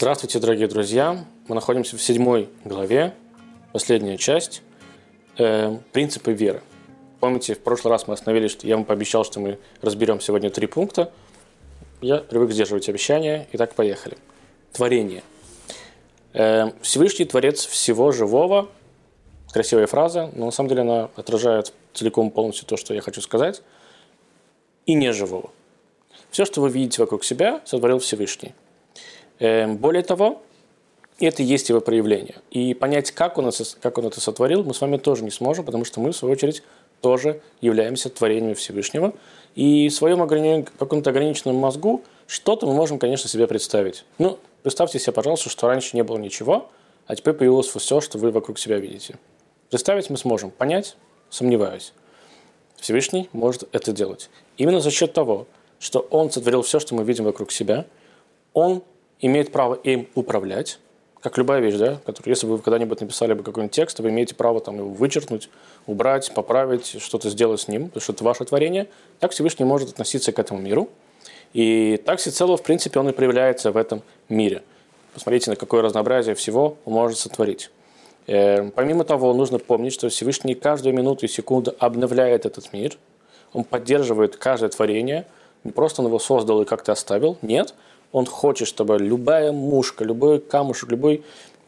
Здравствуйте, дорогие друзья! Мы находимся в 7 главе, последняя часть, принципы веры. Помните, в прошлый раз мы остановились, что я вам пообещал, что мы разберем сегодня 3 пункта. Я привык сдерживать обещания. Итак, поехали. Творение. Всевышний творец всего живого. Красивая фраза, но на самом деле она отражает целиком полностью то, что я хочу сказать. И неживого. Все, что вы видите вокруг себя, сотворил Всевышний. Более того, это и есть его проявление. И понять, как он это сотворил, мы с вами тоже не сможем, потому что мы, в свою очередь, тоже являемся творениями Всевышнего. И в своем каком-то ограниченном мозгу что-то мы можем, конечно, себе представить. Ну, представьте себе, пожалуйста, что раньше не было ничего, а теперь появилось все, что вы вокруг себя видите. Представить мы сможем, понять, сомневаюсь. Всевышний может это делать. Именно за счет того, что он сотворил все, что мы видим вокруг себя, он имеет право им управлять, как любая вещь, да, которую, если бы вы когда-нибудь написали бы какой-нибудь текст, вы имеете право там его вычеркнуть, убрать, поправить, что-то сделать с ним, потому что это ваше творение. Так Всевышний может относиться к этому миру. И так всецело, в принципе, он и проявляется в этом мире. Посмотрите, на какое разнообразие всего он может сотворить. Помимо того, нужно помнить, что Всевышний каждую минуту и секунду обновляет этот мир. Он поддерживает каждое творение. Не просто он его создал и как-то оставил. Нет. Он хочет, чтобы любая мушка, любой камушек, любая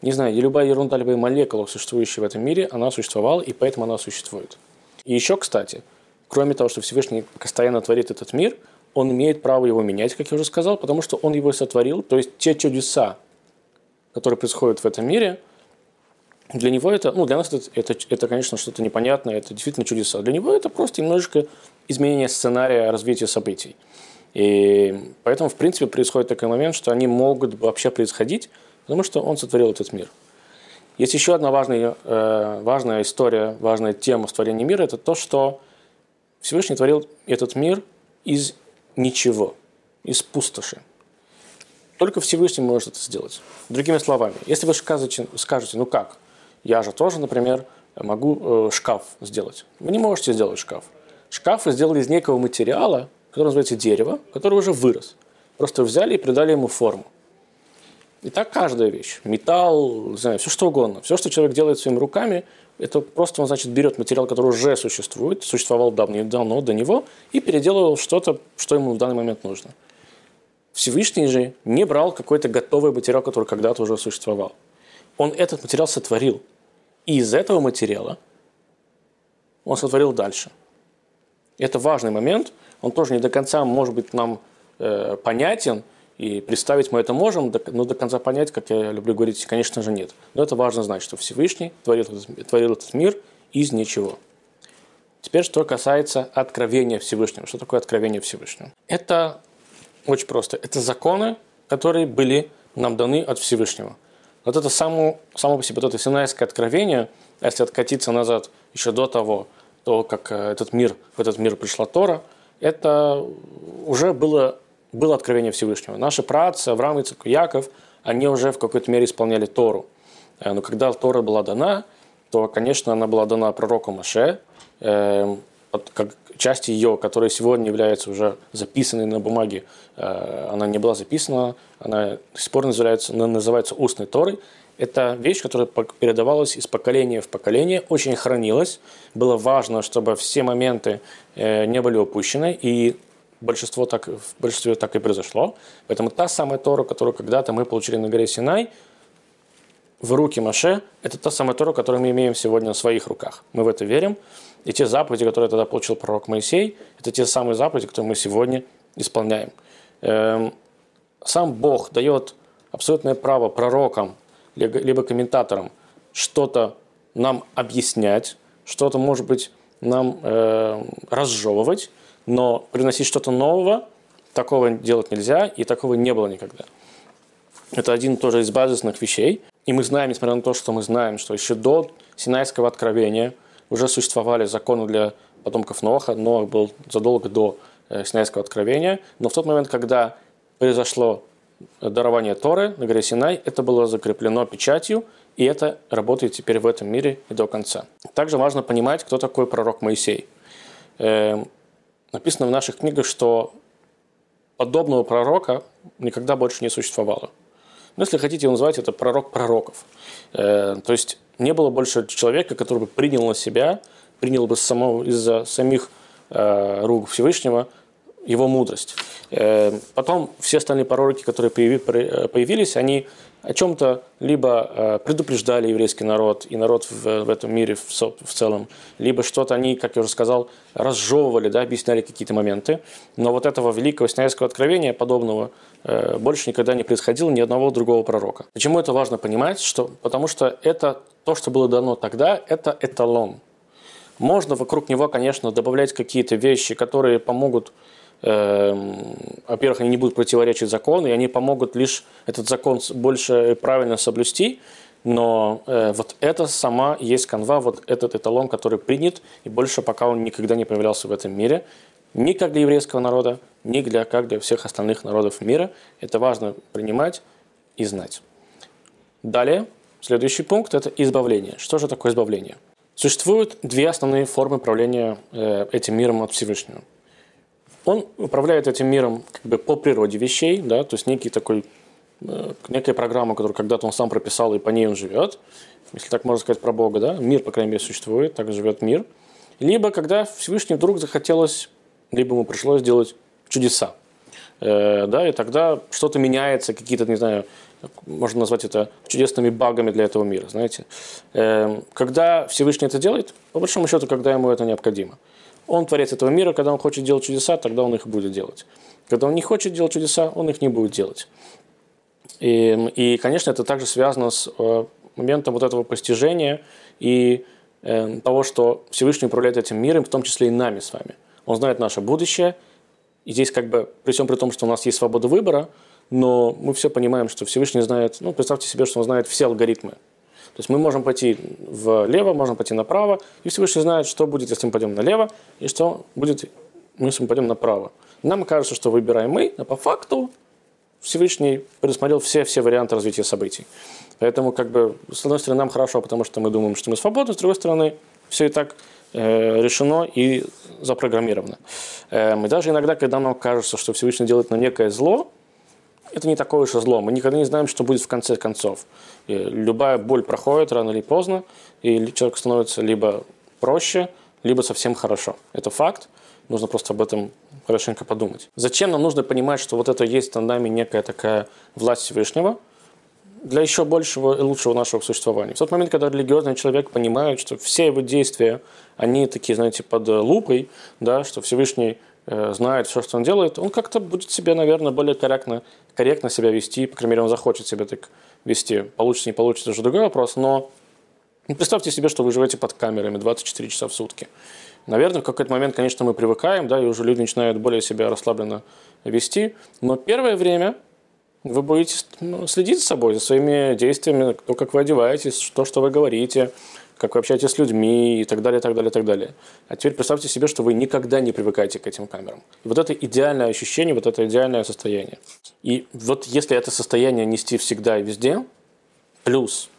ерунда, любая молекула, существующая в этом мире, она существовала, и поэтому она существует. И еще, кстати, кроме того, что Всевышний постоянно творит этот мир, он имеет право его менять, как я уже сказал, потому что он его сотворил, то есть те чудеса, которые происходят в этом мире, для него это, ну, для нас это конечно, что-то непонятное, это действительно чудеса. Для него это просто немножечко изменение сценария развития событий. И поэтому, в принципе, происходит такой момент, что они могут вообще происходить, потому что он сотворил этот мир. Есть еще одна важная история, важная тема в творении мира – это то, что Всевышний творил этот мир из ничего, из пустоши. Только Всевышний может это сделать. Другими словами, если вы скажете, ну как, я же тоже, например, могу шкаф сделать. Вы не можете сделать шкаф. Шкаф сделали из некого материала, который называется дерево, который уже вырос. Просто взяли и придали ему форму. И так каждая вещь. Металл, все что угодно. Все, что человек делает своими руками, это просто он, значит, берет материал, который уже существует, существовал давно до него, и переделывал что-то, что ему в данный момент нужно. Всевышний же не брал какой-то готовый материал, который когда-то уже существовал. Он этот материал сотворил. И из этого материала он сотворил дальше. Это важный момент. Он тоже не до конца, может быть, нам понятен, и представить мы это можем, но до конца понять, как я люблю говорить, конечно же, нет. Но это важно знать, что Всевышний творил этот мир из ничего. Теперь, что касается откровения Всевышнего. Что такое откровение Всевышнего? Это очень просто. Это законы, которые были нам даны от Всевышнего. Вот это само по себе, вот это Синайское откровение, если откатиться назад еще до того, то, как в этот мир пришла Тора, это уже было откровение Всевышнего. Наши праотцы, Авраам, Ицхак и Яков, они уже в какой-то мере исполняли Тору. Но когда Тора была дана, то, конечно, она была дана пророку Моше, как часть ее, которая сегодня является уже записанной на бумаге, она не была записана, она до сих пор называется устной Торой. Это вещь, которая передавалась из поколения в поколение, очень хранилась. Было важно, чтобы все моменты не были упущены, и в большинстве так и произошло. Поэтому та самая Тора, которую когда-то мы получили на горе Синай, в руки Моше, это та самая Тора, которую мы имеем сегодня на своих руках. Мы в это верим. И те заповеди, которые тогда получил пророк Моисей, это те самые заповеди, которые мы сегодня исполняем. Сам Бог дает абсолютное право пророкам либо комментаторам что-то нам объяснять, что-то, может быть, нам разжевывать, но приносить что-то нового, такого делать нельзя, и такого не было никогда. Это один тоже из базисных вещей. И мы знаем, несмотря на то, что мы знаем, что еще до Синайского откровения уже существовали законы для потомков Ноаха. Ноах был задолго до Синайского откровения. Но в тот момент, когда произошло дарование Торы на горе Синай, это было закреплено печатью, и это работает теперь в этом мире и до конца. Также важно понимать, кто такой пророк Моисей. Написано в наших книгах, что подобного пророка никогда больше не существовало. Но если хотите его назвать, это пророк пророков. То есть не было больше человека, который бы принял на себя, принял бы из-за самих рук Всевышнего его мудрость. Потом все остальные пророки, которые появились, они о чем-то либо предупреждали еврейский народ и народ в этом мире в целом, либо что-то они, как я уже сказал, разжевывали, да, объясняли какие-то моменты. Но вот этого великого синайского откровения, подобного, больше никогда не происходило ни одного другого пророка. Почему это важно понимать? Потому что это то, что было дано тогда, это эталон. Можно вокруг него, конечно, добавлять какие-то вещи, которые помогут. Во-первых, они не будут противоречить закону, и они помогут лишь этот закон больше правильно соблюсти, но вот это сама есть канва, вот этот эталон, который принят, и больше пока он никогда не появлялся в этом мире, ни как для еврейского народа, ни как для всех остальных народов мира. Это важно принимать и знать. Далее, следующий пункт – это избавление. Что же такое избавление? Существуют две основные формы правления этим миром от Всевышнего. Он управляет этим миром как бы по природе вещей, да, то есть некая программа, которую когда-то он сам прописал, и по ней он живет, если так можно сказать про Бога, да, мир, по крайней мере, существует, так живет мир. Либо когда Всевышний вдруг захотелось, либо ему пришлось делать чудеса, да, и тогда что-то меняется, какие-то, не знаю, можно назвать это чудесными багами для этого мира, знаете. Когда Всевышний это делает, по большому счету, когда ему это необходимо. Он творец этого мира, когда он хочет делать чудеса, тогда он их будет делать. Когда он не хочет делать чудеса, он их не будет делать. И конечно, это также связано с моментом вот этого постижения и того, что Всевышний управляет этим миром, в том числе и нами с вами. Он знает наше будущее. И здесь как бы, при всем при том, что у нас есть свобода выбора, но мы все понимаем, что Всевышний знает, ну, представьте себе, что он знает все алгоритмы. То есть мы можем пойти влево, можем пойти направо, и Всевышний знает, что будет, если мы пойдем налево, и что будет, если мы пойдем направо. Нам кажется, что выбираем мы, но по факту Всевышний предусмотрел все варианты развития событий. Поэтому, как бы, с одной стороны, нам хорошо, потому что мы думаем, что мы свободны, с другой стороны, все и так решено и запрограммировано. И даже иногда, когда нам кажется, что Всевышний делает нам некое зло, это не такое уж и зло. Мы никогда не знаем, что будет в конце концов. И любая боль проходит рано или поздно, и человек становится либо проще, либо совсем хорошо. Это факт. Нужно просто об этом хорошенько подумать. Зачем нам нужно понимать, что вот это есть над нами некая такая власть Всевышнего для еще большего и лучшего нашего существования? В тот момент, когда религиозный человек понимает, что все его действия, они такие, знаете, под лупой, да, что Всевышний знает все, что он делает, он как-то будет себя, наверное, более корректно себя вести, по крайней мере, он захочет себя так вести. Получится, не получится, уже другой вопрос, но представьте себе, что вы живете под камерами 24 часа в сутки. Наверное, в какой-то момент, конечно, мы привыкаем, да, и уже люди начинают более себя расслабленно вести, но первое время вы будете следить за собой, за своими действиями, то, как вы одеваетесь, то, что вы говорите, как вы общаетесь с людьми и так далее, так далее, так далее. А теперь представьте себе, что вы никогда не привыкаете к этим камерам. И вот это идеальное ощущение, вот это идеальное состояние. И вот если это состояние нести всегда и везде, плюс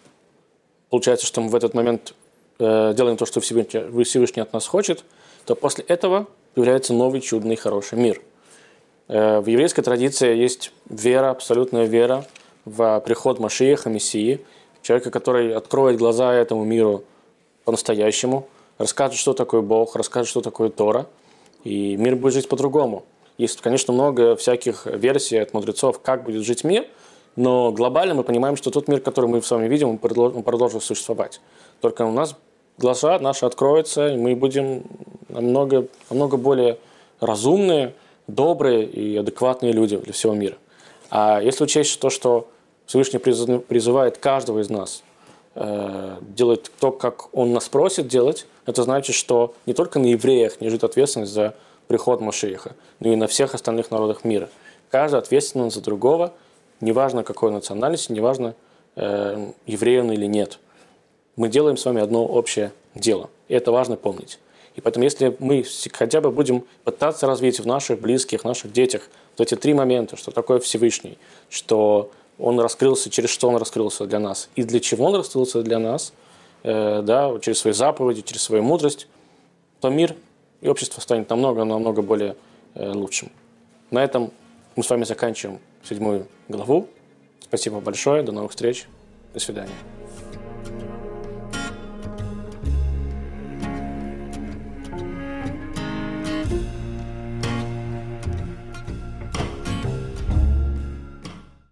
получается, что мы в этот момент делаем то, что Всевышний от нас хочет, то после этого появляется новый чудный хороший мир. В еврейской традиции есть вера, абсолютная вера в приход Машиаха, Мессии, человека, который откроет глаза этому миру по-настоящему, расскажет, что такое Бог, расскажет, что такое Тора, и мир будет жить по-другому. Есть, конечно, много всяких версий от мудрецов, как будет жить мир, но глобально мы понимаем, что тот мир, который мы с вами видим, он продолжит существовать. Только у нас глаза наши откроются, и мы будем намного более разумные, добрые и адекватные люди для всего мира. А если учесть то, что Всевышний призывает каждого из нас делать то, как он нас просит делать, это значит, что не только на евреях лежит ответственность за приход Машиаха, но и на всех остальных народах мира. Каждый ответственен за другого, неважно какой национальности, неважно, еврей он или нет. Мы делаем с вами одно общее дело, и это важно помнить. И поэтому, если мы хотя бы будем пытаться развить в наших близких, в наших детях вот эти три момента, что такое Всевышний, что он раскрылся, через что он раскрылся для нас и для чего он раскрылся для нас, да, через свои заповеди, через свою мудрость, то мир и общество станет намного более лучшим. На этом мы с вами заканчиваем 7 главу. Спасибо большое, до новых встреч, до свидания.